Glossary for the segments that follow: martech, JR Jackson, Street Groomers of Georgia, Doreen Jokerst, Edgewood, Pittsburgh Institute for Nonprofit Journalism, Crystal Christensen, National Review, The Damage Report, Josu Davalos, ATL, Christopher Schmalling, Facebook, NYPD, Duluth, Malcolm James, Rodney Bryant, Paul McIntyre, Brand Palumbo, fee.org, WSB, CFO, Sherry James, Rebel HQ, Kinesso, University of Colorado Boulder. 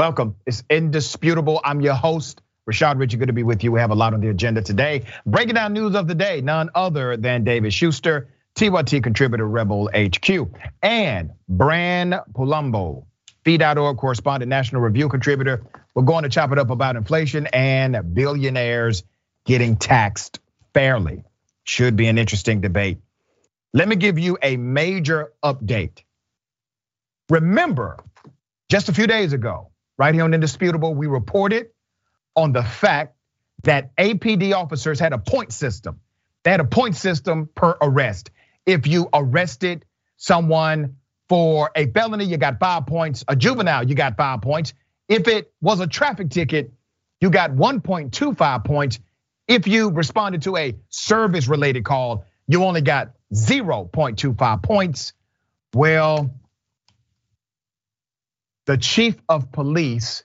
Welcome, it's Indisputable. I'm your host, Rashad Richey, good to be with you. We have a lot on the agenda today. Breaking down news of the day, none other than David Shuster, TYT contributor, Rebel HQ, and Brand Palumbo, fee.org correspondent, National Review contributor. We're going to chop it up about inflation and billionaires getting taxed fairly. Should be an interesting debate. Let me give you a major update. Remember, just a few days ago, right here on Indisputable, we reported on the fact that APD officers had a point system. They had a point system per arrest. If you arrested someone for a felony, you got 5 points. A juvenile, you got 5 points. If it was a traffic ticket, you got 1.25 points. If you responded to a service-related call, you only got 0.25 points. Well, the chief of police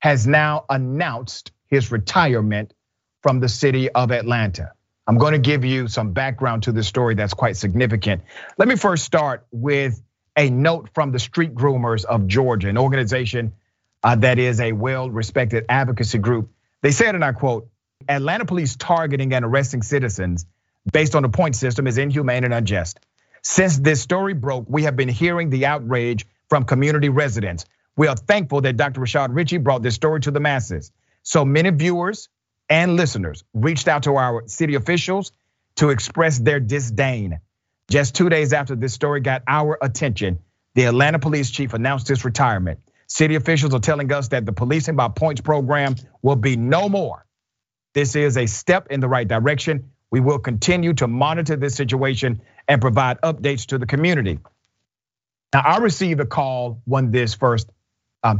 has now announced his retirement from the city of Atlanta. I'm going to give you some background to this story that's quite significant. Let me first start with a note from the Street Groomers of Georgia, an organization that is a well-respected advocacy group. They said, and I quote, "Atlanta police targeting and arresting citizens based on the point system is inhumane and unjust. Since this story broke, we have been hearing the outrage from community residents. We are thankful that Dr. Rashad Richey brought this story to the masses. So many viewers and listeners reached out to our city officials to express their disdain. Just 2 days after this story got our attention, the Atlanta police chief announced his retirement. City officials are telling us that the policing by points program will be no more. This is a step in the right direction. We will continue to monitor this situation and provide updates to the community." Now, I received a call when this first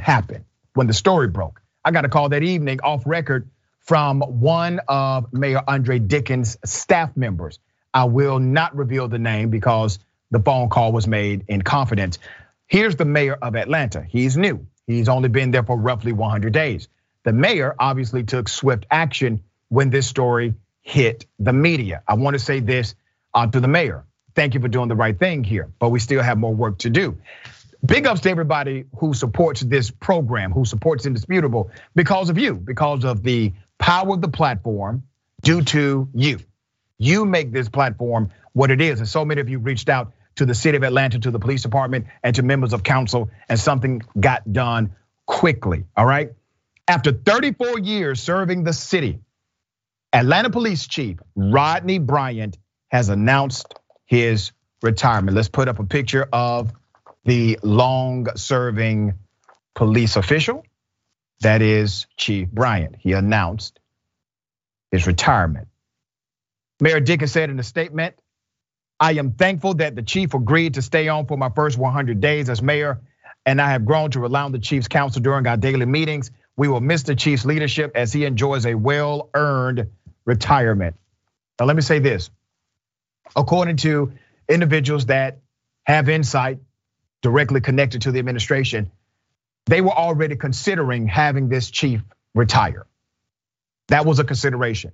happened, when the story broke. I got a call that evening off record from one of Mayor Andre Dickens' staff members. I will not reveal the name because the phone call was made in confidence. Here's the mayor of Atlanta. He's new. He's only been there for roughly 100 days. The mayor obviously took swift action when this story hit the media. I want to say this to the mayor. Thank you for doing the right thing here, but we still have more work to do. Big ups to everybody who supports this program, who supports Indisputable, because of you, because of the power of the platform due to you. You make this platform what it is. And so many of you reached out to the city of Atlanta, to the police department, and to members of council, and something got done quickly, all right? After 34 years serving the city, Atlanta Police Chief Rodney Bryant has announced his retirement. Let's put up a picture of the long-serving police official. That is Chief Bryant. He announced his retirement. Mayor Dickens said in a statement, "I am thankful that the chief agreed to stay on for my first 100 days as mayor, and I have grown to rely on the chief's counsel during our daily meetings. We will miss the chief's leadership as he enjoys a well-earned retirement." Now, let me say this. According to individuals that have insight directly connected to the administration, they were already considering having this chief retire. That was a consideration.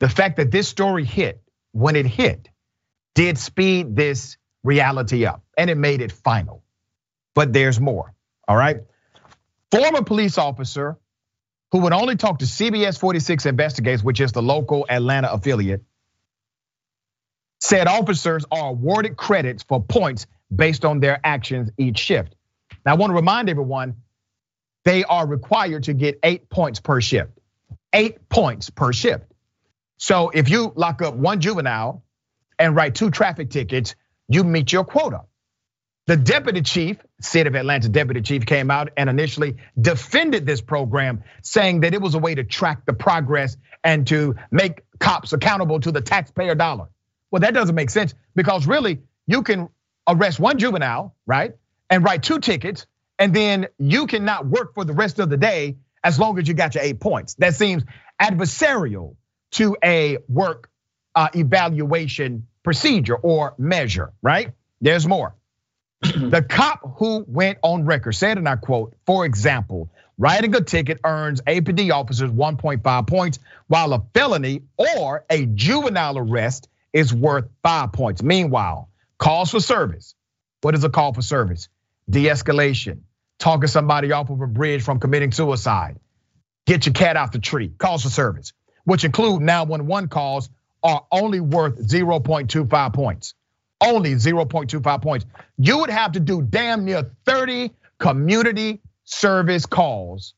The fact that this story hit when it hit did speed this reality up, and it made it final. But there's more, all right? Former police officer who would only talk to CBS 46 Investigates, which is the local Atlanta affiliate, said officers are awarded credits for points based on their actions each shift. Now, I want to remind everyone, they are required to get 8 points per shift. 8 points per shift. So if you lock up one juvenile and write 2 traffic tickets, you meet your quota. The deputy chief, city of Atlanta deputy chief, came out and initially defended this program, saying that it was a way to track the progress and to make cops accountable to the taxpayer dollar. Well, that doesn't make sense, because really you can arrest one juvenile, right? And write 2 tickets, and then you cannot work for the rest of the day as long as you got your 8 points. That seems adversarial to a work evaluation procedure or measure, right? There's more. The cop who went on record said, and I quote, "For example, writing a ticket earns APD officers 1.5 points, while a felony or a juvenile arrest is worth 5 points. Meanwhile, calls for service." What is a call for service? De-escalation, talking somebody off of a bridge from committing suicide. Get your cat off the tree. Calls for service, which include 911 calls, are only worth 0.25 points. Only 0.25 points. You would have to do damn near 30 community service calls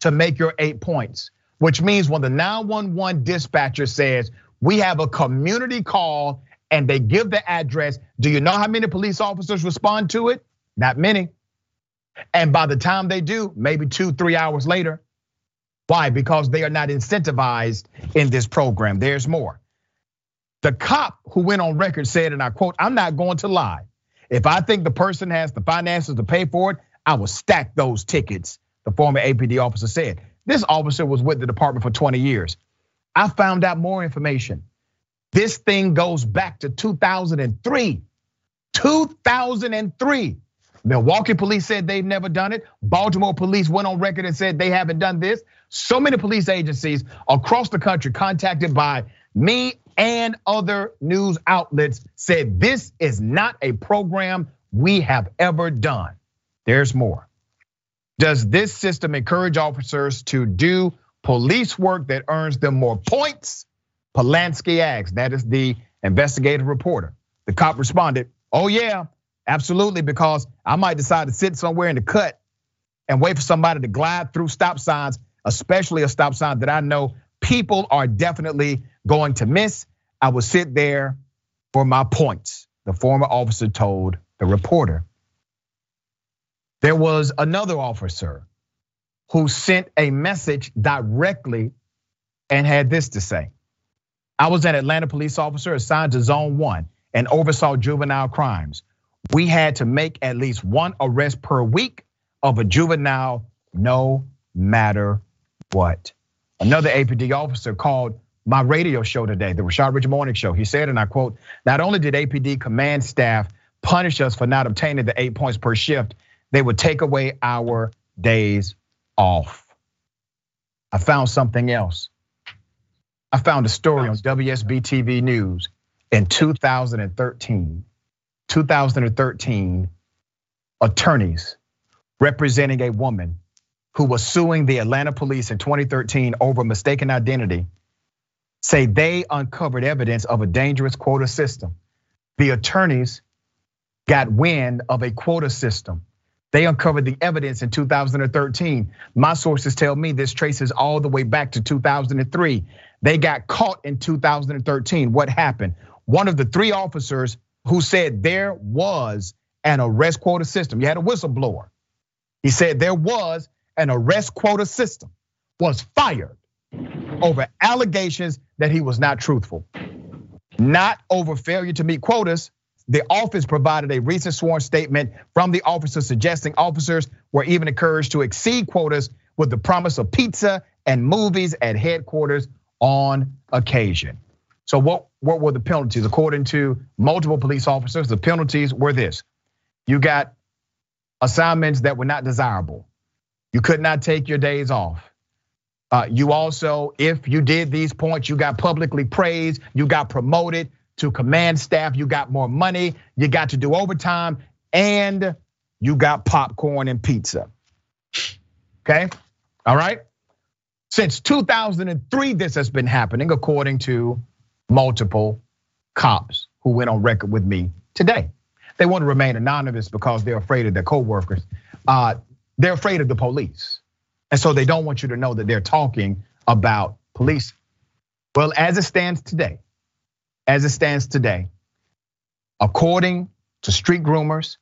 to make your 8 points, which means when the 911 dispatcher says, we have a community call and they give the address, do you know how many police officers respond to it? Not many. And by the time they do, maybe 2-3 hours later. Why? Because they are not incentivized in this program. There's more. The cop who went on record said, and I quote, I'm not going to lie. If I think the person has the finances to pay for it, I will stack those tickets, the former APD officer said. This officer was with the department for 20 years. I found out more information. This thing goes back to 2003. 2003. Milwaukee police said they've never done it. Baltimore police went on record and said they haven't done this. So many police agencies across the country contacted by me and other news outlets said this is not a program we have ever done. There's more. Does this system encourage officers to do police work that earns them more points? Polanski asked. That is the investigative reporter. The cop responded, oh yeah, absolutely, because I might decide to sit somewhere in the cut and wait for somebody to glide through stop signs, especially a stop sign that I know people are definitely going to miss. I will sit there for my points, the former officer told the reporter. There was another officer who sent a message directly and had this to say. I was an Atlanta police officer assigned to Zone 1 and oversaw juvenile crimes. We had to make at least one arrest per week of a juvenile, no matter what. Another APD officer called my radio show today, the Rashad Richey Morning Show. He said, and I quote, not only did APD command staff punish us for not obtaining the 8 points per shift, they would take away our days off. I found something else. I found a story on WSB TV News in 2013, attorneys representing a woman who was suing the Atlanta police in 2013 over mistaken identity, say they uncovered evidence of a dangerous quota system. The attorneys got wind of a quota system. They uncovered the evidence in 2013. My sources tell me this traces all the way back to 2003. They got caught in 2013. What happened? One of the three officers who said there was an arrest quota system. You had a whistleblower. He said there was an arrest quota system, was fired over allegations that he was not truthful. Not over failure to meet quotas. The office provided a recent sworn statement from the officer suggesting officers were even encouraged to exceed quotas with the promise of pizza and movies at headquarters on occasion. So what were the penalties? According to multiple police officers, the penalties were this. You got assignments that were not desirable. You could not take your days off. You also, if you did these points, you got publicly praised, you got promoted to command staff, you got more money, you got to do overtime, and you got popcorn and pizza. Okay, all right? Since 2003, this has been happening, according to multiple cops who went on record with me today. They want to remain anonymous because they're afraid of their coworkers. They're afraid of the police. And so they don't want you to know that they're talking about police. Well, as it stands today, according to street groomers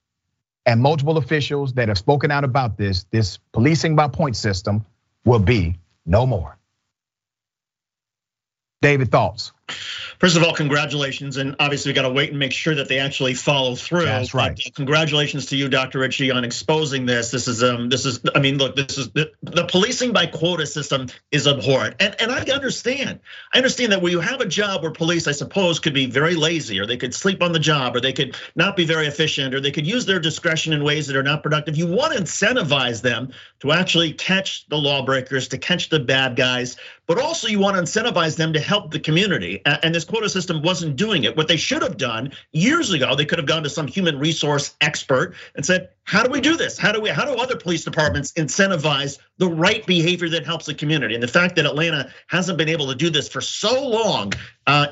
and multiple officials that have spoken out about this, this policing by point system will be no more. David, thoughts? First of all, congratulations. And obviously, we got to wait and make sure that they actually follow through. That's right. But congratulations to you, Dr. Richey, on exposing this. This is. I mean, look, this is the policing by quota system is abhorrent. And I understand. I understand that where you have a job where police, I suppose, could be very lazy, or they could sleep on the job, or they could not be very efficient, or they could use their discretion in ways that are not productive. You want to incentivize them to actually catch the lawbreakers, to catch the bad guys, but also you want to incentivize them to help the community. way. And this quota system wasn't doing it. What they should have done years ago, they could have gone to some human resource expert and said, how do we do this? How do other police departments incentivize the right behavior that helps the community? And the fact that Atlanta hasn't been able to do this for so long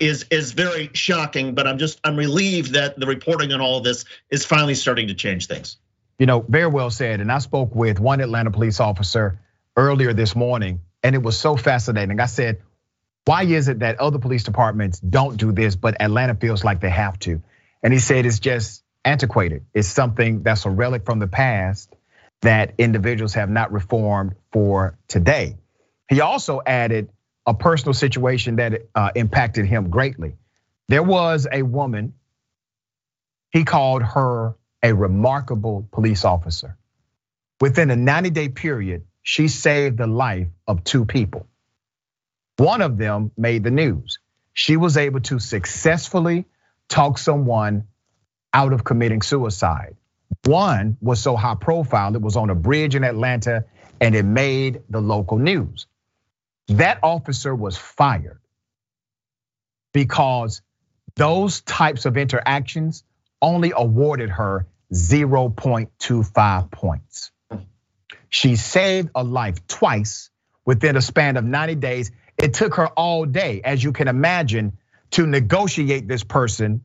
is very shocking, but I'm relieved that the reporting on all of this is finally starting to change things. You know, very well said. And I spoke with one Atlanta police officer earlier this morning, and it was so fascinating. I said, why is it that other police departments don't do this, but Atlanta feels like they have to? And he said it's just antiquated. It's something that's a relic from the past that individuals have not reformed for today. He also added a personal situation that impacted him greatly. There was a woman, he called her a remarkable police officer. Within a 90-day period, she saved the life of two people. One of them made the news. She was able to successfully talk someone out of committing suicide. One was so high profile, it was on a bridge in Atlanta and it made the local news. That officer was fired because those types of interactions only awarded her 0.25 points. She saved a life twice within a span of 90 days. It took her all day, as you can imagine, to negotiate this person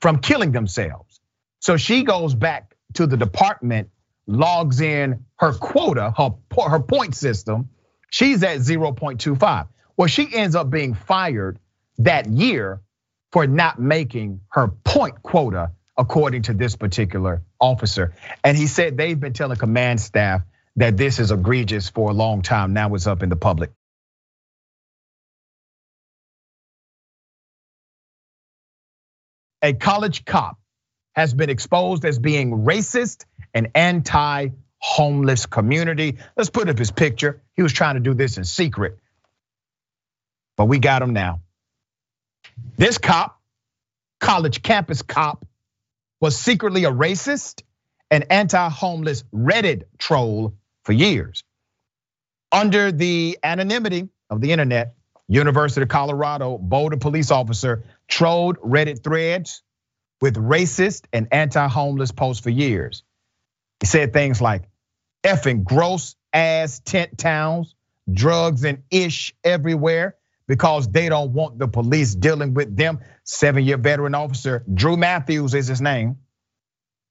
from killing themselves. So she goes back to the department, logs in her quota, her point system. She's at 0.25. Well, she ends up being fired that year for not making her point quota, according to this particular officer. And he said they've been telling command staff that this is egregious for a long time. Now it's up in the public. A college cop has been exposed as being racist and anti-homeless community. Let's put up his picture. He was trying to do this in secret, but we got him now. This cop, college campus cop, was secretly a racist and anti-homeless Reddit troll for years. Under the anonymity of the internet, University of Colorado Boulder police officer trolled Reddit threads with racist and anti-homeless posts for years. He said things like effing gross ass tent towns, drugs and ish everywhere because they don't want the police dealing with them. 7-year veteran officer Drew Matthews is his name,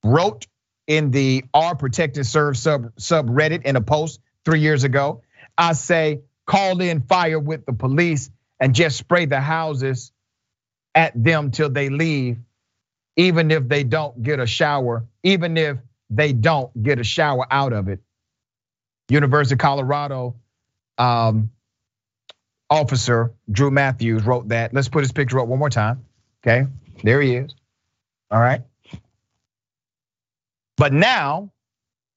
wrote in the r/ProtectAndServe subreddit in a post 3 years ago, I say, call in fire with the police and just spray the houses at them till they leave, even if they don't get a shower, out of it. University of Colorado officer Drew Matthews wrote that. Let's put his picture up one more time. Okay, there he is. All right. But now,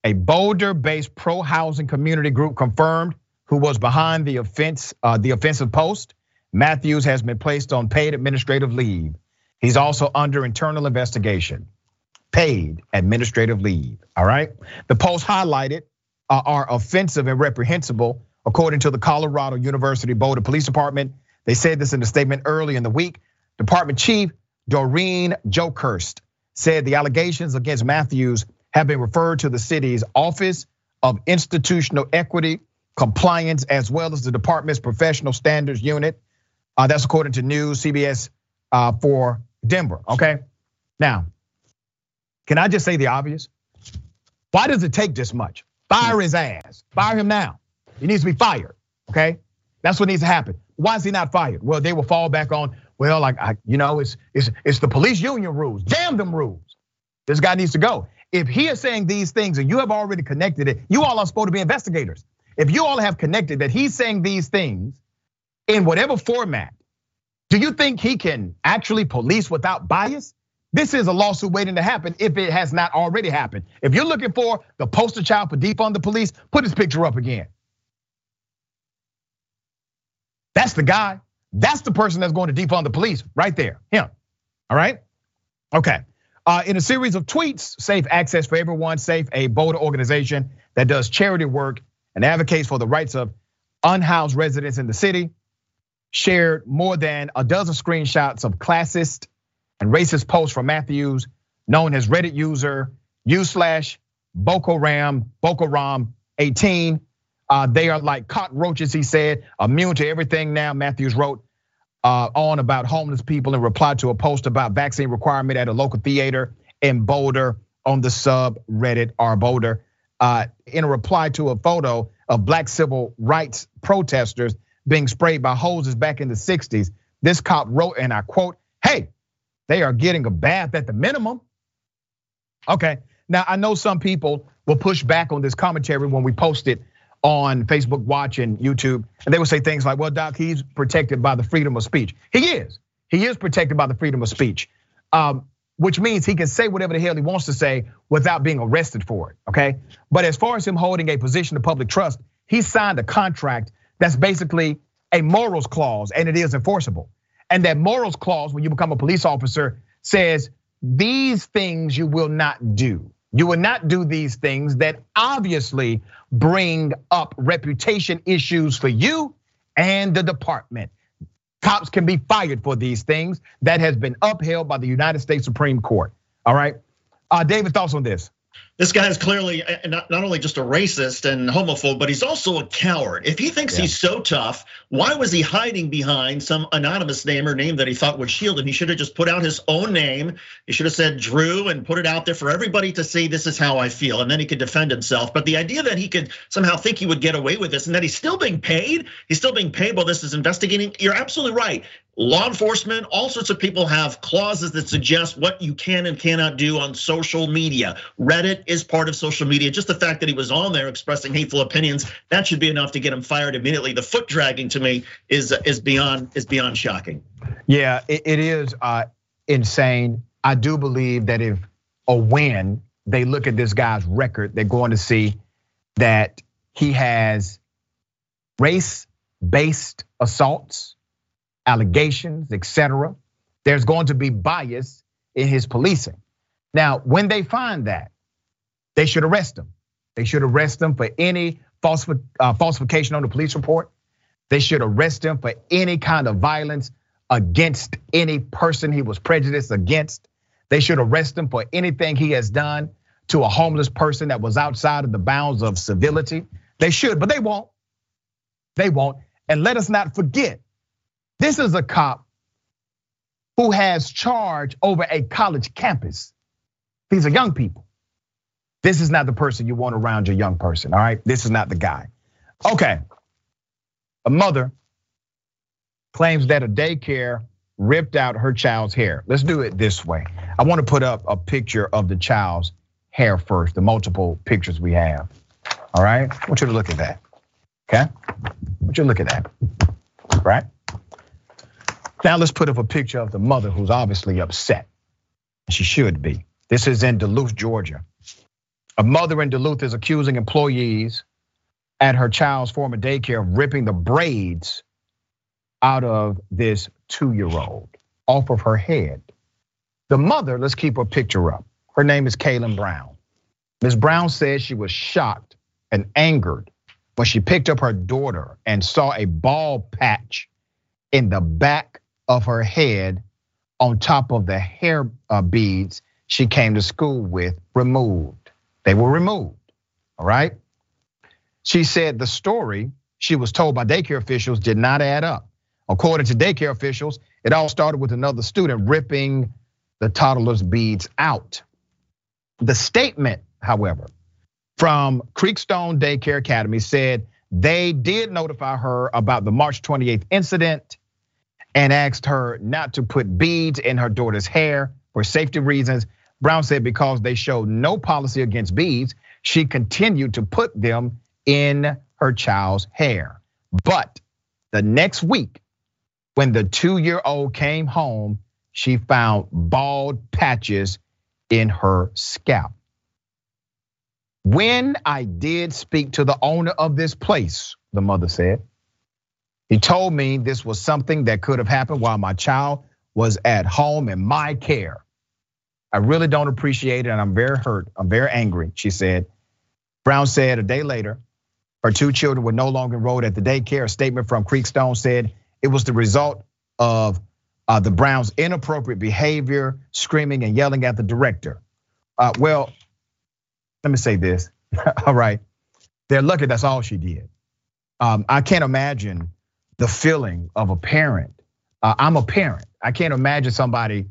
a Boulder-based pro-housing community group confirmed who was behind the offense, the offensive post. Matthews has been placed on paid administrative leave. He's also under internal investigation. Paid administrative leave, all right? The posts highlighted are offensive and reprehensible, according to the Colorado University Boulder Police Department. They said this in a statement early in the week. Department Chief Doreen Jokerst said the allegations against Matthews have been referred to the city's Office of Institutional Equity Compliance, as well as the department's Professional Standards Unit. That's according to News CBS for Denver, okay? Now, can I just say the obvious? Why does it take this much? Fire his ass, fire him now. He needs to be fired, okay? That's what needs to happen. Why is he not fired? Well, they will fall back on, well, like, it's the police union rules, damn them rules. This guy needs to go. If he is saying these things and you have already connected it, you all are supposed to be investigators. If you all have connected that he's saying these things in whatever format, do you think he can actually police without bias? This is a lawsuit waiting to happen if it has not already happened. If you're looking for the poster child for defund the police, put his picture up again. That's the guy. That's the person that's going to defund the police right there, him, all right? Okay, in a series of tweets, Safe Access for Everyone, Safe, a Boulder organization that does charity work and advocates for the rights of unhoused residents in the city, shared more than a dozen screenshots of classist and racist posts from Matthews, known as Reddit user u/BokoRam18. They are like cockroaches, he said, immune to everything now. Matthews wrote on about homeless people in reply to a post about vaccine requirement at a local theater in Boulder on the subreddit r/Boulder. In a reply to a photo of black civil rights protesters being sprayed by hoses back in the 60s. This cop wrote, and I quote, "Hey, they are getting a bath at the minimum." Okay, now I know some people will push back on this commentary when we post it on Facebook Watch and YouTube, and they will say things like, "Well, Doc, he's protected by the freedom of speech." He is protected by the freedom of speech, which means he can say whatever the hell he wants to say without being arrested for it, okay? But as far as him holding a position of public trust, he signed a contract that's basically a morals clause, and it is enforceable. And that morals clause, when you become a police officer, says these things you will not do. You will not do these things that obviously bring up reputation issues for you and the department. Cops can be fired for these things. That has been upheld by the United States Supreme Court. All right, David, thoughts on this? This guy is clearly not only just a racist and homophobe, but he's also a coward. If he thinks he's so tough, why was he hiding behind some anonymous name or name that he thought would shield him? He should have just put out his own name. He should have said Drew and put it out there for everybody to see, this is how I feel, and then he could defend himself. But the idea that he could somehow think he would get away with this and that he's still being paid while this is investigating, you're absolutely right. Law enforcement, all sorts of people have clauses that suggest what you can and cannot do on social media. Reddit is part of social media. Just the fact that he was on there expressing hateful opinions, that should be enough to get him fired immediately. The foot dragging, to me, is beyond shocking. Yeah, it is insane. I do believe that if or when they look at this guy's record, they're going to see that he has race-based assaults, allegations, etc. There's going to be bias in his policing. Now, when they find that, they should arrest him. They should arrest him for any falsification on the police report. They should arrest him for any kind of violence against any person he was prejudiced against. They should arrest him for anything he has done to a homeless person that was outside of the bounds of civility. They should, but they won't. They won't. And let us not forget, this is a cop who has charge over a college campus. These are young people. This is not the person you want around your young person, all right? This is not the guy. Okay, a mother claims that a daycare ripped out her child's hair. Let's do it this way. I wanna put up a picture of the child's hair first, the multiple pictures we have, all right? I want you to look at that, okay? I want you to look at that, right? Now let's put up a picture of the mother who's obviously upset. She should be. This is in Duluth, Georgia. A mother in Duluth is accusing employees at her child's former daycare of ripping the braids out of this 2-year-old off of her head. The mother, let's keep her picture up. Her name is Kaylin Brown. Ms. Brown says she was shocked and angered when she picked up her daughter and saw a bald patch in the back of her head on top of the hair beads she came to school with removed. They were removed, all right? She said the story she was told by daycare officials did not add up. According to daycare officials, it all started with another student ripping the toddler's beads out. The statement, however, from Creekstone Daycare Academy said they did notify her about the March 28th incident and asked her not to put beads in her daughter's hair for safety reasons. Brown said because they showed no policy against beads, she continued to put them in her child's hair. But the next week, when the 2-year-old came home, she found bald patches in her scalp. When I did speak to the owner of this place, the mother said, he told me this was something that could have happened while my child was at home in my care. I really don't appreciate it, and I'm very hurt, I'm very angry, she said. Brown said a day later, her 2 children were no longer enrolled at the daycare. A statement from Creekstone said It was the result of the Browns' inappropriate behavior, screaming and yelling at the director. Well, let me say this. All right. They're lucky that's all she did. I can't imagine the feeling of a parent. I'm a parent. I can't imagine somebody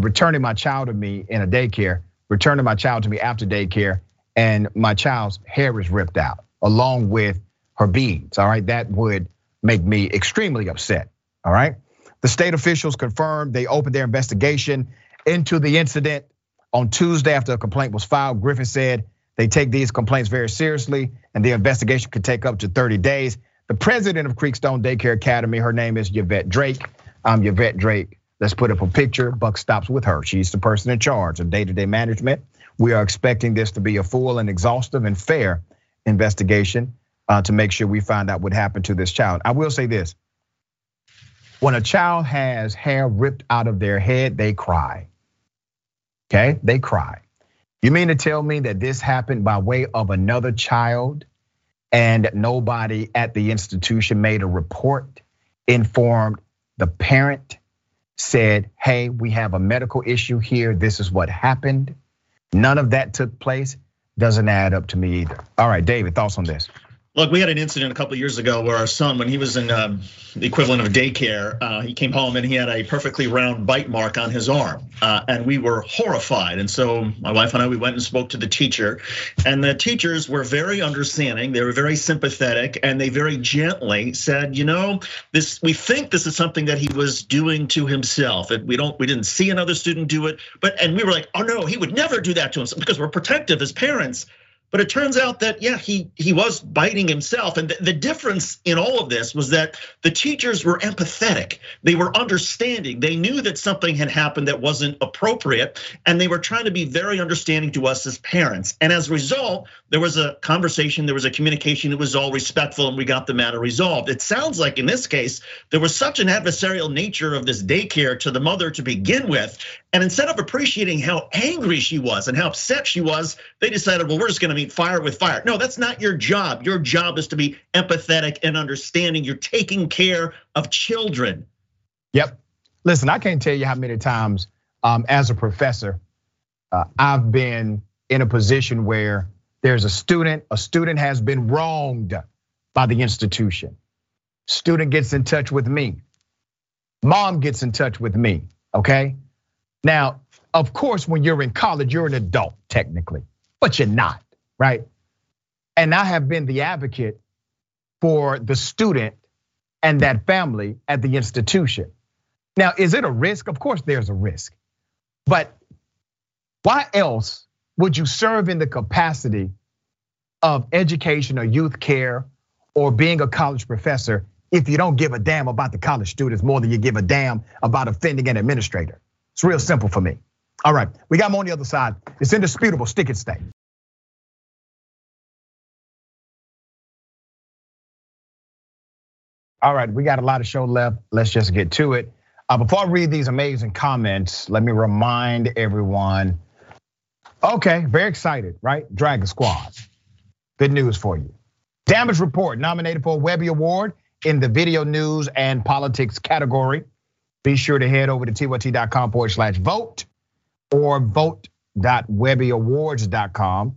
returning my child to me in a daycare, returning my child to me after daycare, and my child's hair is ripped out along with her beads. All right, that would make me extremely upset. All right. The state officials confirmed they opened their investigation into the incident on Tuesday after a complaint was filed. Griffin said they take these complaints very seriously and the investigation could take up to 30 days. The president of Creekstone Daycare Academy, her name is Yvette Drake. Yvette Drake, let's put up a picture. Buck stops with her. She's the person in charge of day-to-day management. We are expecting this to be a full and exhaustive and fair investigation to make sure we find out what happened to this child. I will say this. When a child has hair ripped out of their head, they cry. Okay, they cry. You mean to tell me that this happened by way of another child and nobody at the institution made a report, informed the parent, said, hey, we have a medical issue here. This is what happened. None of that took place. Doesn't add up to me either. All right, David, thoughts on this? Look, we had an incident a couple of years ago where our son, when he was in the equivalent of daycare, he came home and he had a perfectly round bite mark on his arm, and we were horrified. And so my wife and I, we went and spoke to the teacher, and the teachers were very understanding. They were very sympathetic, and they very gently said, you know, this, we think this is something that he was doing to himself, and we didn't see another student do it, and we were like, oh no, he would never do that to himself, because we're protective as parents. But it turns out that, yeah, he was biting himself. And the difference in all of this was that the teachers were empathetic. They were understanding. They knew that something had happened that wasn't appropriate. And they were trying to be very understanding to us as parents. And as a result, there was a conversation, there was a communication. It was all respectful, and we got the matter resolved. It sounds like in this case, there was such an adversarial nature of this daycare to the mother to begin with. And instead of appreciating how angry she was and how upset she was, they decided, well, we're just gonna meet fire with fire. No, that's not your job. Your job is to be empathetic and understanding. You're taking care of children. Yep. Listen, I can't tell you how many times as a professor, I've been in a position where there's a student has been wronged by the institution. Student gets in touch with me. Mom gets in touch with me, okay? Now, of course, when you're in college, you're an adult technically, but you're not, right? And I have been the advocate for the student and that family at the institution. Now, is it a risk? Of course, there's a risk. But why else would you serve in the capacity of education or youth care or being a college professor if you don't give a damn about the college students more than you give a damn about offending an administrator? It's real simple for me. All right, we got them on the other side. It's indisputable, stick and stay. All right, we got a lot of show left. Let's just get to it. Before I read these amazing comments, let me remind everyone. Okay, very excited, right? Dragon Squad, good news for you. Damage Report, nominated for a Webby Award in the video news and politics category. Be sure to head over to tyt.com/vote or vote.webbyawards.com.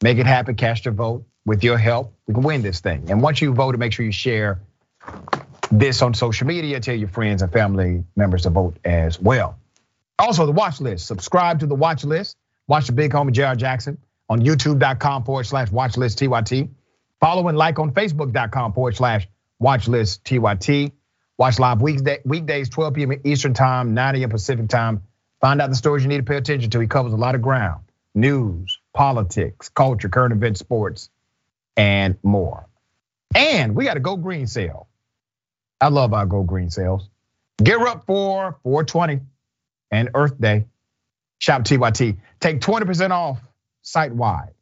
Make it happen, cast your vote. With your help, we can win this thing. And once you vote, make sure you share this on social media. Tell your friends and family members to vote as well. Also, the watch list, subscribe to the watch list. Watch the big homie JR Jackson on youtube.com/watchlisttyt. Follow and like on facebook.com/watchlisttyt. Watch live weekdays, 12 p.m. Eastern time, 9 a.m. Pacific time. Find out the stories you need to pay attention to. He covers a lot of ground: news, politics, culture, current events, sports, and more. And we got a Go Green sale. I love our Go Green sales. Gear up for 420 and Earth Day. Shop TYT. Take 20% off site-wide,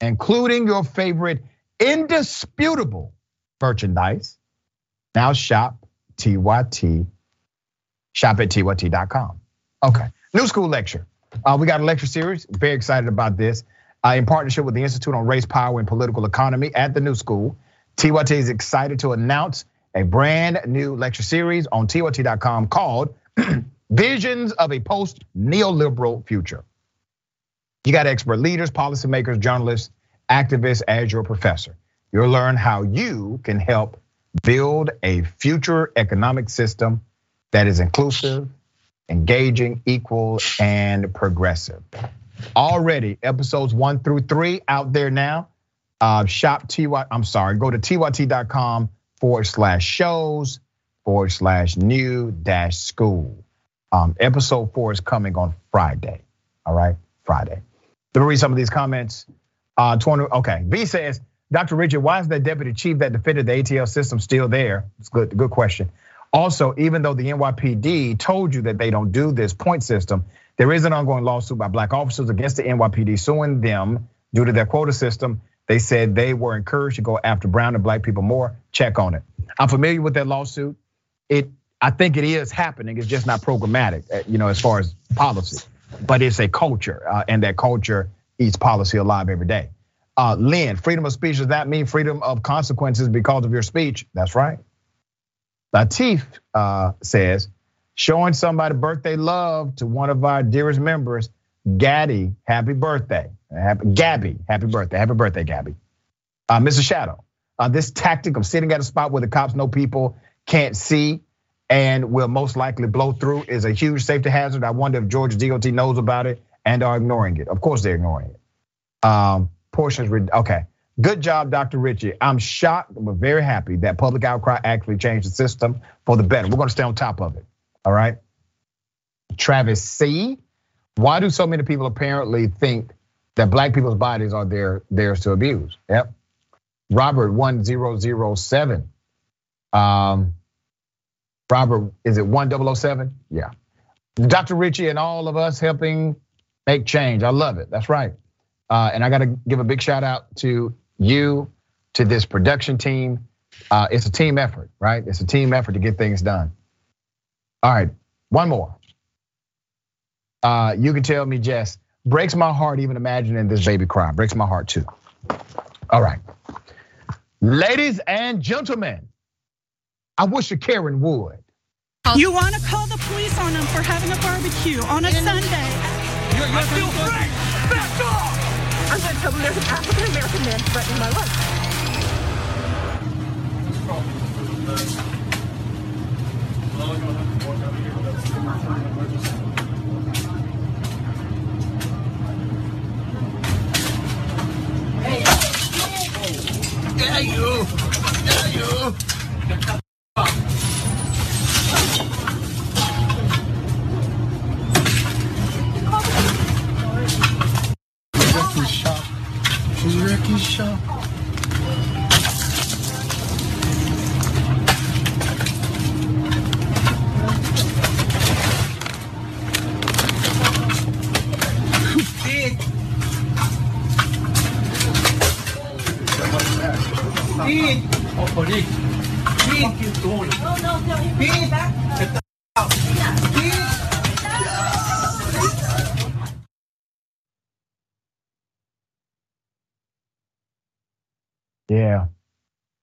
including your favorite indisputable merchandise. Now shop TYT, shop at tyt.com. Okay, New School lecture. We got a lecture series, very excited about this. In partnership with the Institute on Race, Power and Political Economy at the New School, TYT is excited to announce a brand new lecture series on TOT.com called Visions of a Post Neoliberal Future. You got expert leaders, policymakers, journalists, activists as your professor. You'll learn how you can help build a future economic system that is inclusive, engaging, equal, and progressive. Already, episodes 1 through 3 out there now. Go to tyt.com/shows/new-school. Episode 4 is coming on Friday. All right, Friday. Let me read some of these comments. V says, Dr. Richey, why is that deputy chief that defended the ATL system still there? It's good question. Also, even though the NYPD told you that they don't do this point system, there is an ongoing lawsuit by black officers against the NYPD suing them due to their quota system. They said they were encouraged to go after brown and black people more. Check on it. I'm familiar with that lawsuit. I think it is happening. It's just not programmatic, as far as policy, but it's a culture, and that culture eats policy alive every day. Lynn, freedom of speech does that mean freedom of consequences because of your speech? That's right. Latif says, showing somebody birthday love to one of our dearest members, Gaddy, happy birthday. Gabby, happy birthday. Happy birthday, Gabby. Mr. Shadow, this tactic of sitting at a spot where the cops know people can't see and will most likely blow through is a huge safety hazard. I wonder if Georgia DOT knows about it and are ignoring it. Of course they're ignoring it. Okay. Good job, Dr. Richey. I'm shocked but very happy that public outcry actually changed the system for the better. We're gonna stay on top of it, all right? Travis C, why do so many people apparently think that black people's bodies are theirs to abuse? Yep. Robert 1007. Robert, is it 1007? Yeah. Dr. Richey and all of us helping make change. I love it, that's right. And I gotta give a big shout out to you, to this production team. It's a team effort, right? It's a team effort to get things done. All right, one more. You can tell me, Jess, breaks my heart even imagining this baby cry. Breaks my heart too. All right. Ladies and gentlemen, I wish a Karen would. You wanna call the police on them for having a barbecue on a Sunday? I feel great, back off! I'm going to tell them there's an African American man threatening my life. Hey! There you!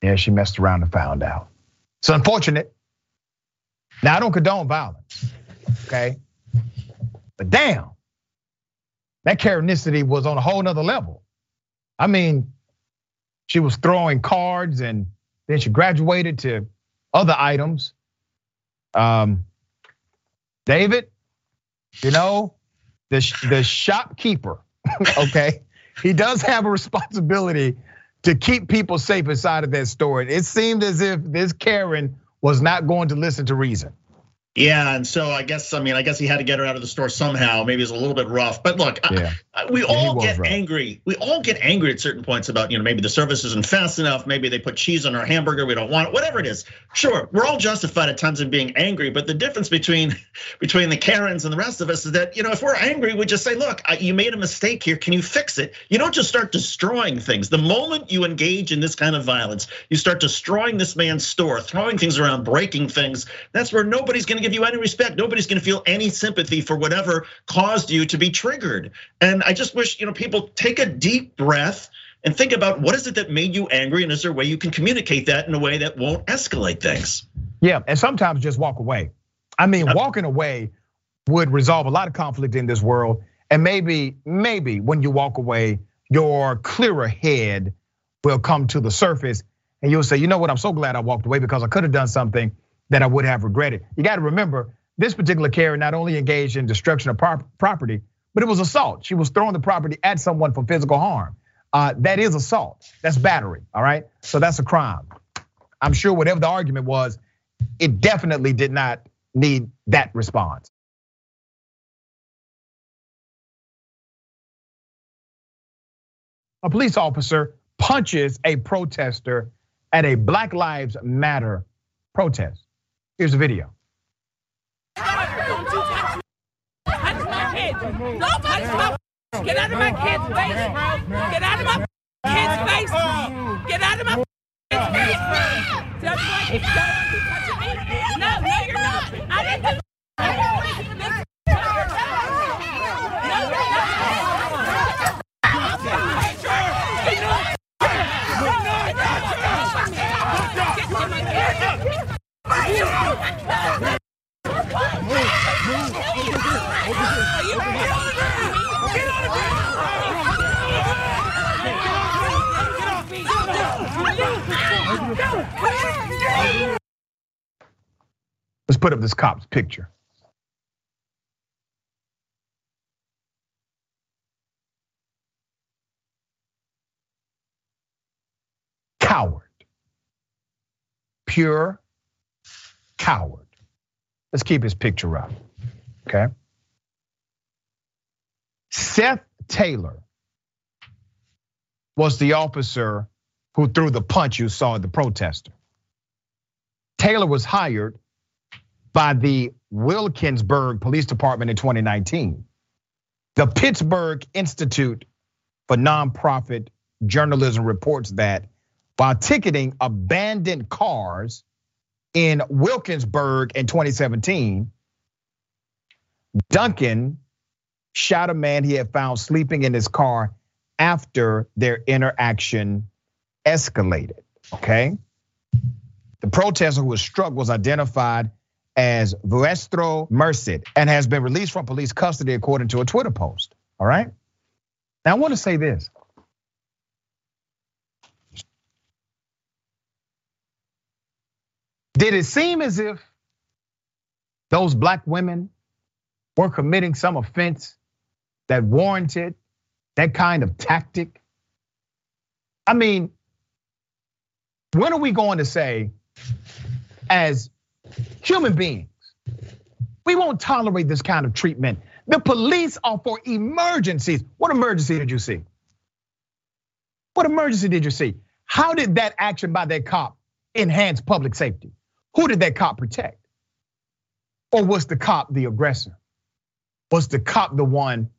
Yeah, she messed around and found out. It's unfortunate. Now, I don't condone violence, okay? But damn, that Karenicity was on a whole nother level. I mean, she was throwing cards and then she graduated to other items. David, the shopkeeper, okay? He does have a responsibility to keep people safe inside of that store. It seemed as if this Karen was not going to listen to reason. Yeah, and so I guess he had to get her out of the store somehow. Maybe it's a little bit rough, but look, yeah. We all get angry. We all get angry at certain points about, maybe the service isn't fast enough. Maybe they put cheese on our hamburger. We don't want it, whatever it is. Sure, we're all justified at times in being angry, but the difference between the Karens and the rest of us is that, if we're angry, we just say, look, you made a mistake here. Can you fix it? You don't just start destroying things. The moment you engage in this kind of violence, you start destroying this man's store, throwing things around, breaking things. That's where nobody's going to give you any respect. Nobody's going to feel any sympathy for whatever caused you to be triggered. And I just wish people take a deep breath and think about what is it that made you angry, and is there a way you can communicate that in a way that won't escalate things? Yeah, and sometimes just walk away. I mean, walking away would resolve a lot of conflict in this world. And maybe when you walk away, your clearer head will come to the surface and you'll say, you know what, I'm so glad I walked away because I could have done something that I would have regretted. You gotta remember, this particular carrier not only engaged in destruction of property, but it was assault. She was throwing the property at someone for physical harm. That is assault, that's battery, all right? So that's a crime. I'm sure whatever the argument was, it definitely did not need that response. A police officer punches a protester at a Black Lives Matter protest. Here's a video. Get out of my kid's face. Get out of my kid's face. Get out of my kid's face. Just like you touching me. No, you're not. I didn't do that. Let's put up this cop's picture. Coward. Pure coward. Let's keep his picture up, okay? Seth Taylor was the officer who threw the punch you saw at the protester. Taylor was hired by the Wilkinsburg Police Department in 2019. The Pittsburgh Institute for Nonprofit Journalism reports that while ticketing abandoned cars in Wilkinsburg in 2017, Duncan shot a man he had found sleeping in his car after their interaction escalated, okay? The protester who was struck was identified as Vuestro Merced and has been released from police custody according to a Twitter post, all right? Now I wanna say this. Did it seem as if those Black women were committing some offense that warranted that kind of tactic? I mean, when are we going to say, as human beings, we won't tolerate this kind of treatment? The police are for emergencies. What emergency did you see? What emergency did you see? How did that action by that cop enhance public safety? Who did that cop protect? Or was the cop the aggressor? Was the cop the one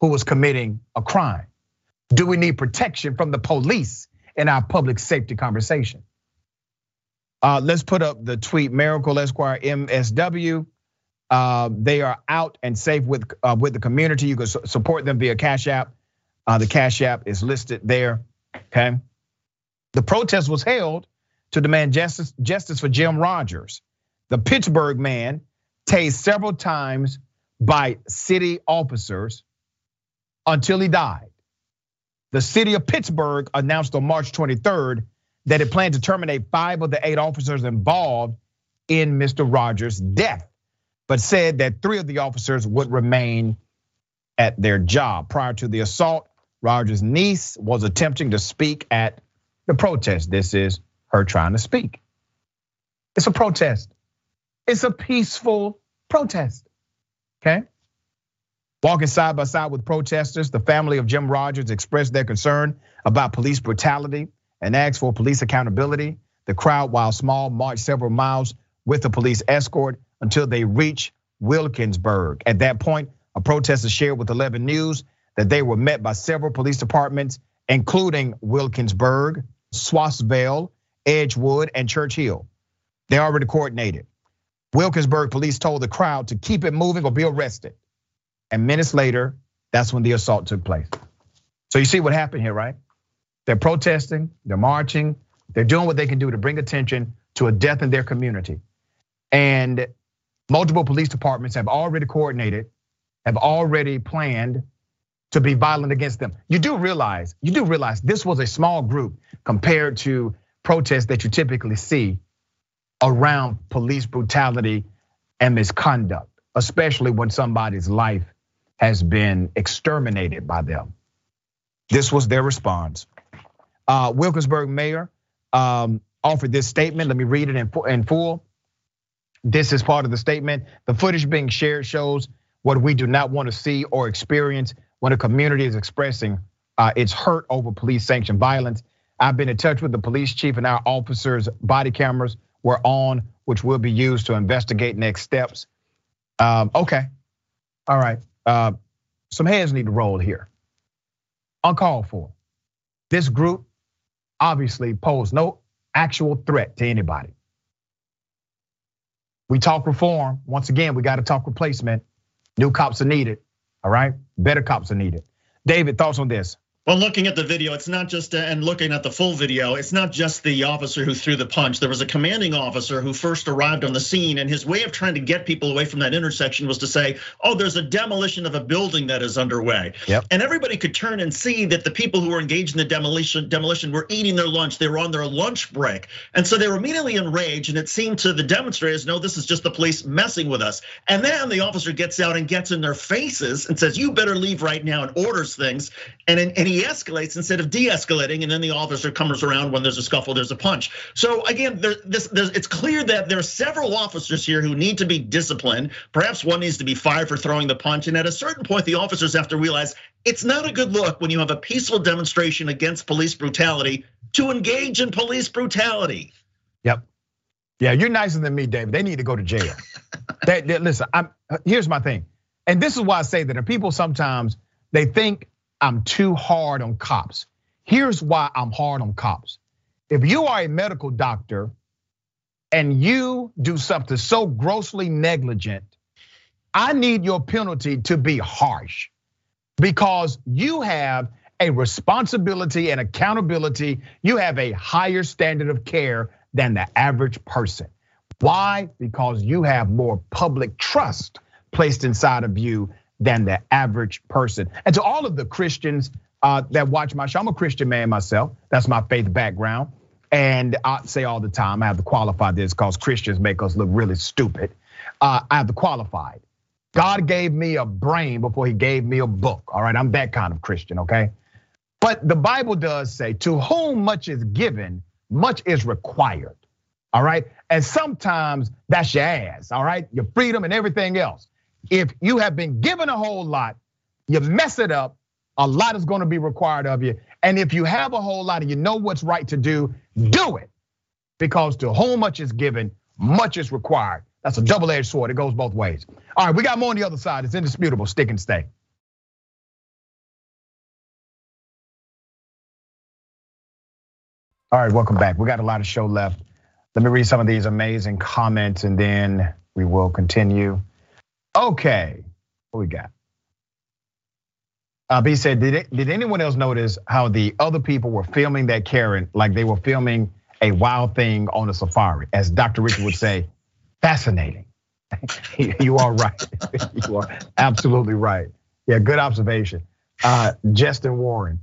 who was committing a crime? Do we need protection from the police in our public safety conversation? Let's put up the tweet, Miracle Esquire MSW. They are out and safe with the community. You can support them via Cash App. The Cash App is listed there, okay? The protest was held to demand justice for Jim Rogers. The Pittsburgh man tased several times by city officers until he died. The city of Pittsburgh announced on March 23rd that it planned to terminate 5 of the 8 officers involved in Mr. Rogers' death, but said that 3 of the officers would remain at their job. Prior to the assault, Rogers' niece was attempting to speak at the protest. This is her trying to speak. It's a protest. It's a peaceful protest, okay? Walking side by side with protesters, the family of Jim Rogers expressed their concern about police brutality and asked for police accountability. The crowd, while small, marched several miles with the police escort until they reached Wilkinsburg. At that point, a protester shared with 11 News that they were met by several police departments, including Wilkinsburg, Swasville, Edgewood, and Church Hill. They're already coordinated. Wilkinsburg police told the crowd to keep it moving or be arrested. And minutes later, that's when the assault took place. So you see what happened here, right? They're protesting, they're marching, they're doing what they can do to bring attention to a death in their community. And multiple police departments have already coordinated, have already planned to be violent against them. You do realize this was a small group compared to protests that you typically see around police brutality and misconduct, especially when somebody's life has been exterminated by them. This was their response. Wilkinsburg mayor offered this statement. Let me read it in full. This is part of the statement. The footage being shared shows what we do not want to see or experience when a community is expressing its hurt over police sanctioned violence. I've been in touch with the police chief, and our officers' body cameras were on, which will be used to investigate next steps. Okay, all right. Some heads need to roll here. Uncalled for. This group obviously posed no actual threat to anybody. We talk reform. Once again, we got to talk replacement. New cops are needed, all right? Better cops are needed. David, thoughts on this? Well, looking at the video, it's not just, and looking at the full video, it's not just the officer who threw the punch. There was a commanding officer who first arrived on the scene, and his way of trying to get people away from that intersection was to say, oh, there's a demolition of a building that is underway. Yep. And everybody could turn and see that the people who were engaged in the demolition were eating their lunch. They were on their lunch break. And so they were immediately enraged, and it seemed to the demonstrators, no, this is just the police messing with us. And then the officer gets out and gets in their faces and says, you better leave right now, and orders things. And he escalates instead of de-escalating, and then the officer comes around. When there's a scuffle, there's a punch. So again, it's clear that there are several officers here who need to be disciplined. Perhaps one needs to be fired for throwing the punch. And at a certain point, the officers have to realize it's not a good look when you have a peaceful demonstration against police brutality to engage in police brutality. Yep. Yeah, you're nicer than me, David. They need to go to jail. Listen, here's my thing. And this is why I say that people sometimes, they think I'm too hard on cops. Here's why I'm hard on cops. If you are a medical doctor and you do something so grossly negligent, I need your penalty to be harsh, because you have a responsibility and accountability. You have a higher standard of care than the average person. Why? Because you have more public trust placed inside of you than the average person. And to all of the Christians that watch my show, I'm a Christian man myself. That's my faith background. And I say all the time, I have to qualify this because Christians make us look really stupid. I have to qualify it. God gave me a brain before he gave me a book, all right? I'm that kind of Christian, okay? But the Bible does say, to whom much is given, much is required, all right? And sometimes that's your ass, all right? Your freedom and everything else. If you have been given a whole lot, you mess it up, a lot is gonna be required of you. And if you have a whole lot and you know what's right to do, do it. Because to whom much is given, much is required. That's a double-edged sword, it goes both ways. All right, we got more on the other side. It's indisputable, stick and stay. All right, welcome back. We got a lot of show left. Let me read some of these amazing comments and then we will continue. Okay, what we got? He said, did anyone else notice how the other people were filming that Karen like they were filming a wild thing on a safari? As Dr. Richey would say, fascinating. You are right. You are absolutely right. Yeah, good observation. Justin Warren,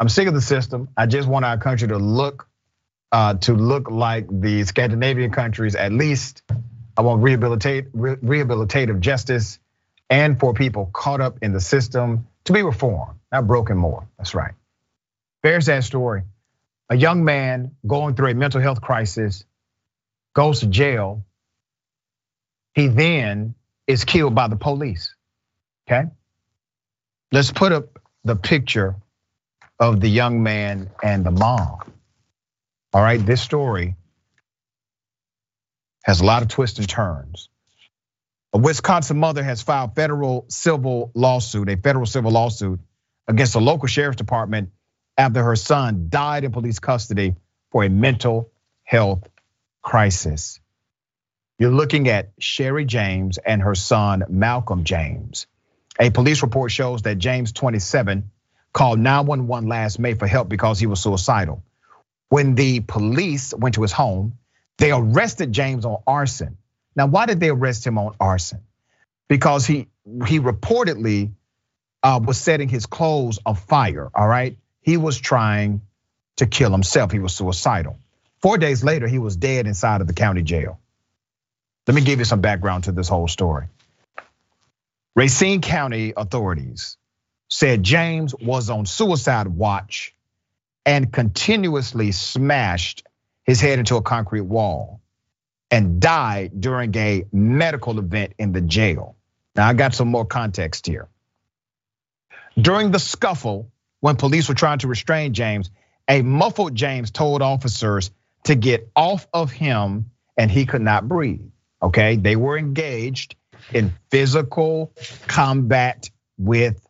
I'm sick of the system. I just want our country to look like the Scandinavian countries, at least. I want rehabilitative justice, and for people caught up in the system to be reformed, not broken more. That's right. Very sad story. A young man going through a mental health crisis goes to jail. He then is killed by the police, okay? Let's put up the picture of the young man and the mom. All right, this story has a lot of twists and turns. A Wisconsin mother has filed a federal civil lawsuit against the local sheriff's department after her son died in police custody for a mental health crisis. You're looking at Sherry James and her son, Malcolm James. A police report shows that James, 27, called 911 last May for help because he was suicidal. When the police went to his home, they arrested James on arson. Now, why did they arrest him on arson? Because he reportedly was setting his clothes on fire, all right? He was trying to kill himself, he was suicidal. 4 days later, he was dead inside of the county jail. Let me give you some background to this whole story. Racine County authorities said James was on suicide watch and continuously smashed his head into a concrete wall and died during a medical event in the jail. Now, I got some more context here. During the scuffle, when police were trying to restrain James, a muffled James told officers to get off of him and he could not breathe, okay? They were engaged in physical combat with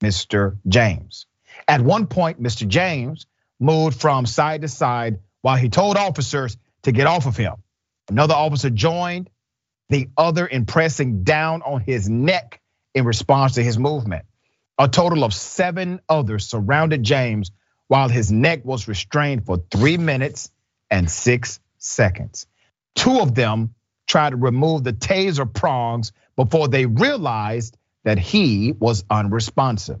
Mr. James. At one point, Mr. James moved from side to side while he told officers to get off of him. Another officer joined the other in pressing down on his neck in response to his movement. A total of 7 others surrounded James while his neck was restrained for 3 minutes and 6 seconds. 2 of them tried to remove the taser prongs before they realized that he was unresponsive.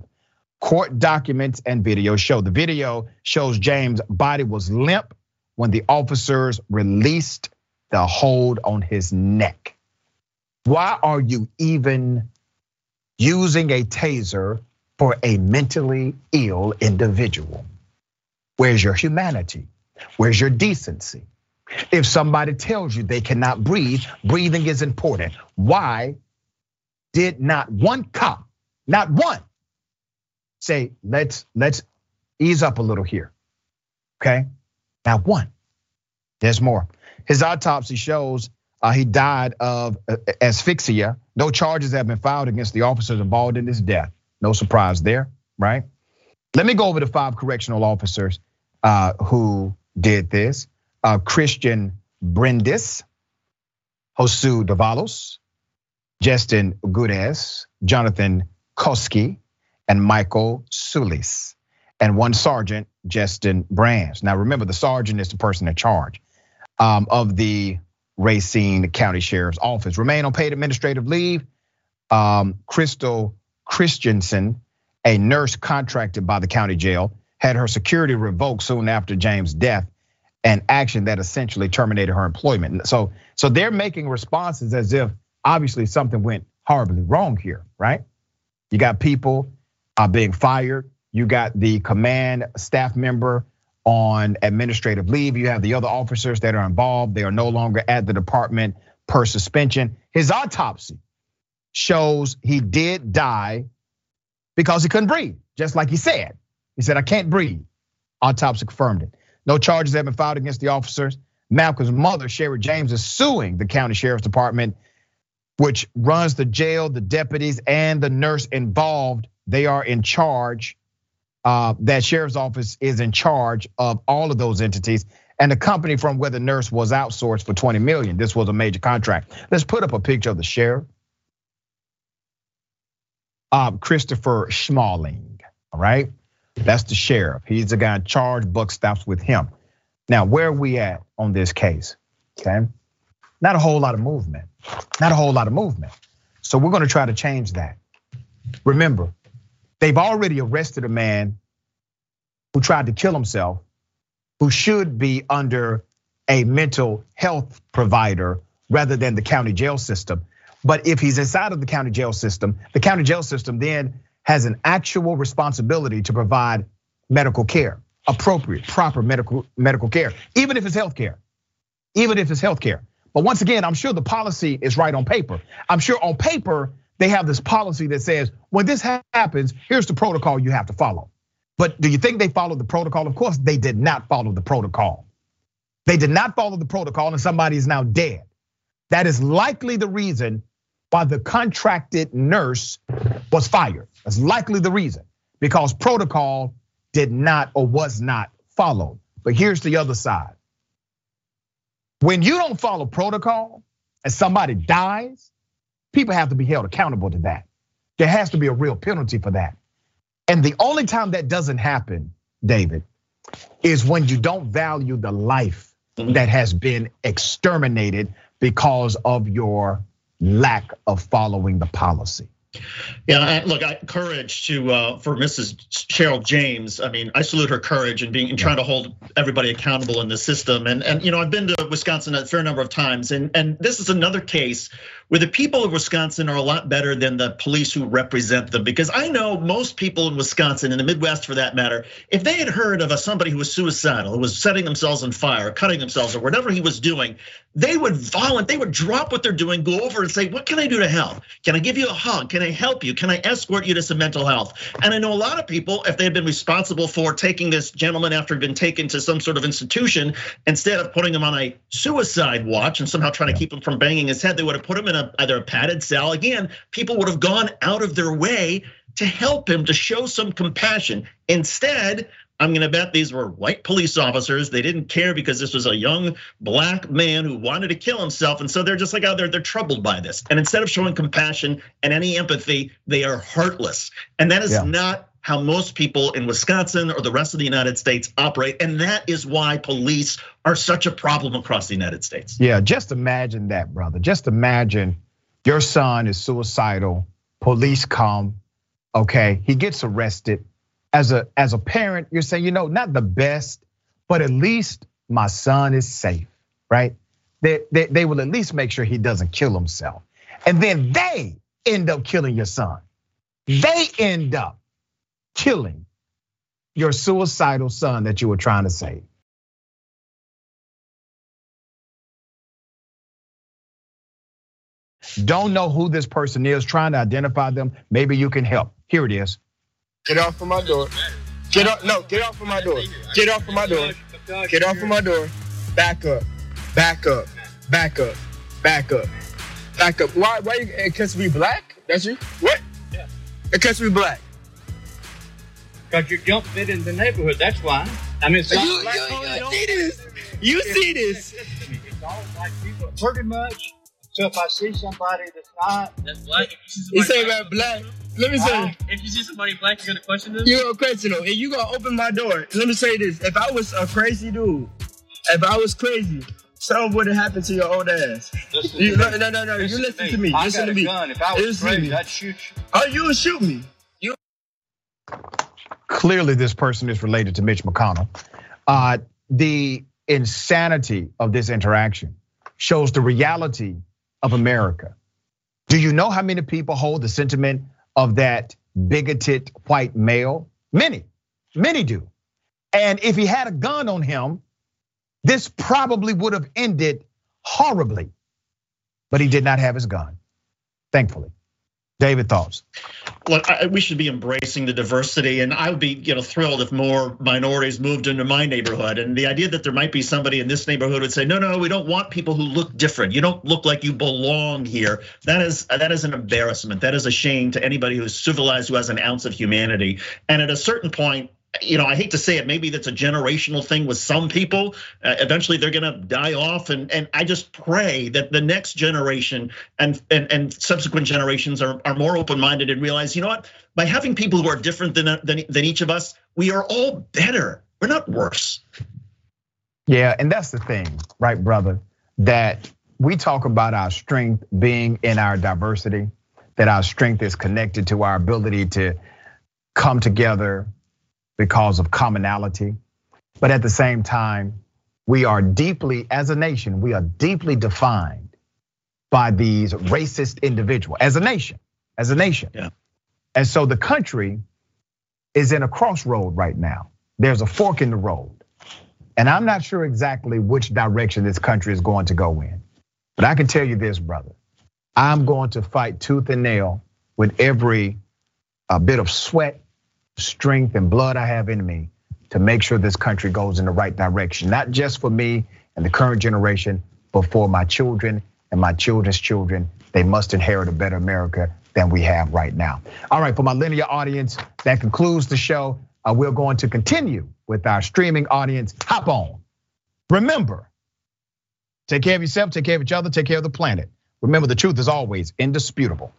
Court documents and video show. The video shows James' body was limp when the officers released the hold on his neck. Why are you even using a taser for a mentally ill individual? Where's your humanity? Where's your decency? If somebody tells you they cannot breathe, breathing is important. Why did not one cop, not one, say, let's ease up a little here, okay? Not one. There's more. His autopsy shows he died of asphyxia. No charges have been filed against the officers involved in his death. No surprise there, right? Let me go over the 5 correctional officers who did this. Christian Brindis, Josu Davalos, Justin Gudes, Jonathan Koski, and Michael Sulis. And 1 sergeant, Justin Brands. Now remember, the sergeant is the person in charge of the Racine County Sheriff's Office. Remain on paid administrative leave. Crystal Christensen, a nurse contracted by the county jail, had her security revoked soon after James' death, an action that essentially terminated her employment. So they're making responses as if obviously something went horribly wrong here, right? You got people being fired. You got the command staff member on administrative leave. You have the other officers that are involved. They are no longer at the department per suspension. His autopsy shows he did die because he couldn't breathe, just like he said. He said, I can't breathe. Autopsy confirmed it. No charges have been filed against the officers. Malcolm's mother, Sherry James, is suing the county sheriff's department, which runs the jail, the deputies, and the nurse involved. They are in charge. That sheriff's office is in charge of all of those entities. And the company from where the nurse was outsourced for $20 million. This was a major contract. Let's put up a picture of the sheriff. Christopher Schmalling, all right? That's the sheriff. He's the guy in charge. Buck stops with him. Now, where are we at on this case? Okay. Not a whole lot of movement. Not a whole lot of movement. So we're going to try to change that. Remember, they've already arrested a man who tried to kill himself, who should be under a mental health provider rather than the county jail system. But if he's inside of the county jail system then has an actual responsibility to provide medical care, appropriate, proper medical care, even if it's healthcare, But once again, I'm sure the policy is right on paper. I'm sure on paper, they have this policy that says, when this happens, here's the protocol you have to follow. But do you think they followed the protocol? Of course, they did not follow the protocol. They did not follow the protocol and somebody is now dead. That is likely the reason why the contracted nurse was fired. That's likely the reason, because protocol did not or was not followed. But here's the other side. When you don't follow protocol and somebody dies, people have to be held accountable to that. There has to be a real penalty for that. And the only time that doesn't happen, David, is when you don't value the life that has been exterminated because of your lack of following the policy. Yeah, look, courage for Mrs. Cheryl James. I mean, I salute her courage and trying to hold everybody accountable in the system. And you know, I've been to Wisconsin a fair number of times, and this is another case where the people of Wisconsin are a lot better than the police who represent them. Because I know most people in Wisconsin, in the Midwest for that matter, if they had heard of somebody who was suicidal, who was setting themselves on fire, cutting themselves, or whatever he was doing, they would volunteer. They would drop what they're doing, go over and say, "What can I do to help? Can I give you a hug? Can I help you? Can I escort you to some mental health?" And I know a lot of people, if they had been responsible for taking this gentleman after he'd been taken to some sort of institution, instead of putting him on a suicide watch and somehow trying to keep him from banging his head, they would have put him in either a padded cell. Again, people would have gone out of their way to help him, to show some compassion. Instead, I'm gonna bet these were white police officers. They didn't care because this was a young black man who wanted to kill himself. And so they're just like out there, they're troubled by this. And instead of showing compassion and any empathy, they are heartless. And that is not how most people in Wisconsin or the rest of the United States operate. And that is why police are such a problem across the United States. Yeah, just imagine that, brother. Just imagine your son is suicidal, police come, okay, he gets arrested. As a parent, you're saying, you know, not the best, but at least my son is safe, right? They will at least make sure he doesn't kill himself. And then they end up killing your son. They end up killing your suicidal son that you were trying to save. Don't know who this person is, trying to identify them. Maybe you can help. Here it is. Get off of my door. Get off, no, get off of my door. Get off of my door. Get off of my door. Back up, back up, back up, back up, back up. Why you, because we black? That's you? What? Yeah. Because we black. Because you don't fit in the neighborhood, that's why. I mean, you see this? You see this? It's all black people, pretty much. So if I see somebody that's black, you say about black. Let me say, if you see somebody black, you're gonna question them. You're gonna question them, and you gonna open my door. Let me say this: if I was a crazy dude, if I was crazy, something would have happened to your old ass. No. You listen to me. Listen to me. If I was crazy, I'd shoot you. Oh, you would shoot me. You. Clearly, this person is related to Mitch McConnell. The insanity of this interaction shows the reality of America. Do you know how many people hold the sentiment of that bigoted white male? Many, many do. And if he had a gun on him, this probably would have ended horribly, but he did not have his gun, thankfully. David, thoughts? Look, we should be embracing the diversity, and I would be, thrilled if more minorities moved into my neighborhood. And the idea that there might be somebody in this neighborhood would say, no, we don't want people who look different. You don't look like you belong here. That is an embarrassment. That is a shame to anybody who's civilized, who has an ounce of humanity. And at a certain point, I hate to say it, maybe that's a generational thing with some people. Eventually they're gonna die off, and I just pray that the next generation and subsequent generations are more open-minded and realize, you know what? By having people who are different than each of us, we are all better. We're not worse. Yeah, and that's the thing, right, brother? That we talk about our strength being in our diversity, that our strength is connected to our ability to come together because of commonality. But at the same time, we are deeply, as a nation, we are deeply defined by these racist individuals, as a nation. Yeah. And so the country is in a crossroad right now. There's a fork in the road. And I'm not sure exactly which direction this country is going to go in. But I can tell you this, brother, I'm going to fight tooth and nail with every bit of sweat, strength and blood I have in me to make sure this country goes in the right direction, not just for me and the current generation, but for my children and my children's children. They must inherit a better America than we have right now. All right, for my linear audience, that concludes the show. We're going to continue with our streaming audience. Hop on. Remember, take care of yourself, take care of each other, take care of the planet. Remember, the truth is always indisputable.